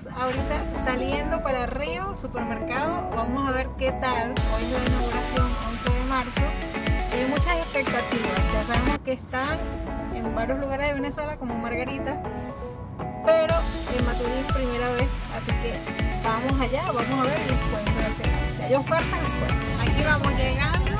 estamos ahorita saliendo para Río Supermercado. Vamos a ver qué tal. Hoy es la inauguración, 11 de marzo. Hay muchas expectativas. Ya sabemos que están en varios lugares de Venezuela, como Margarita, pero en Maturín es primera vez. Así que vamos allá, vamos a ver y después. Ya hay oferta después. Aquí vamos llegando.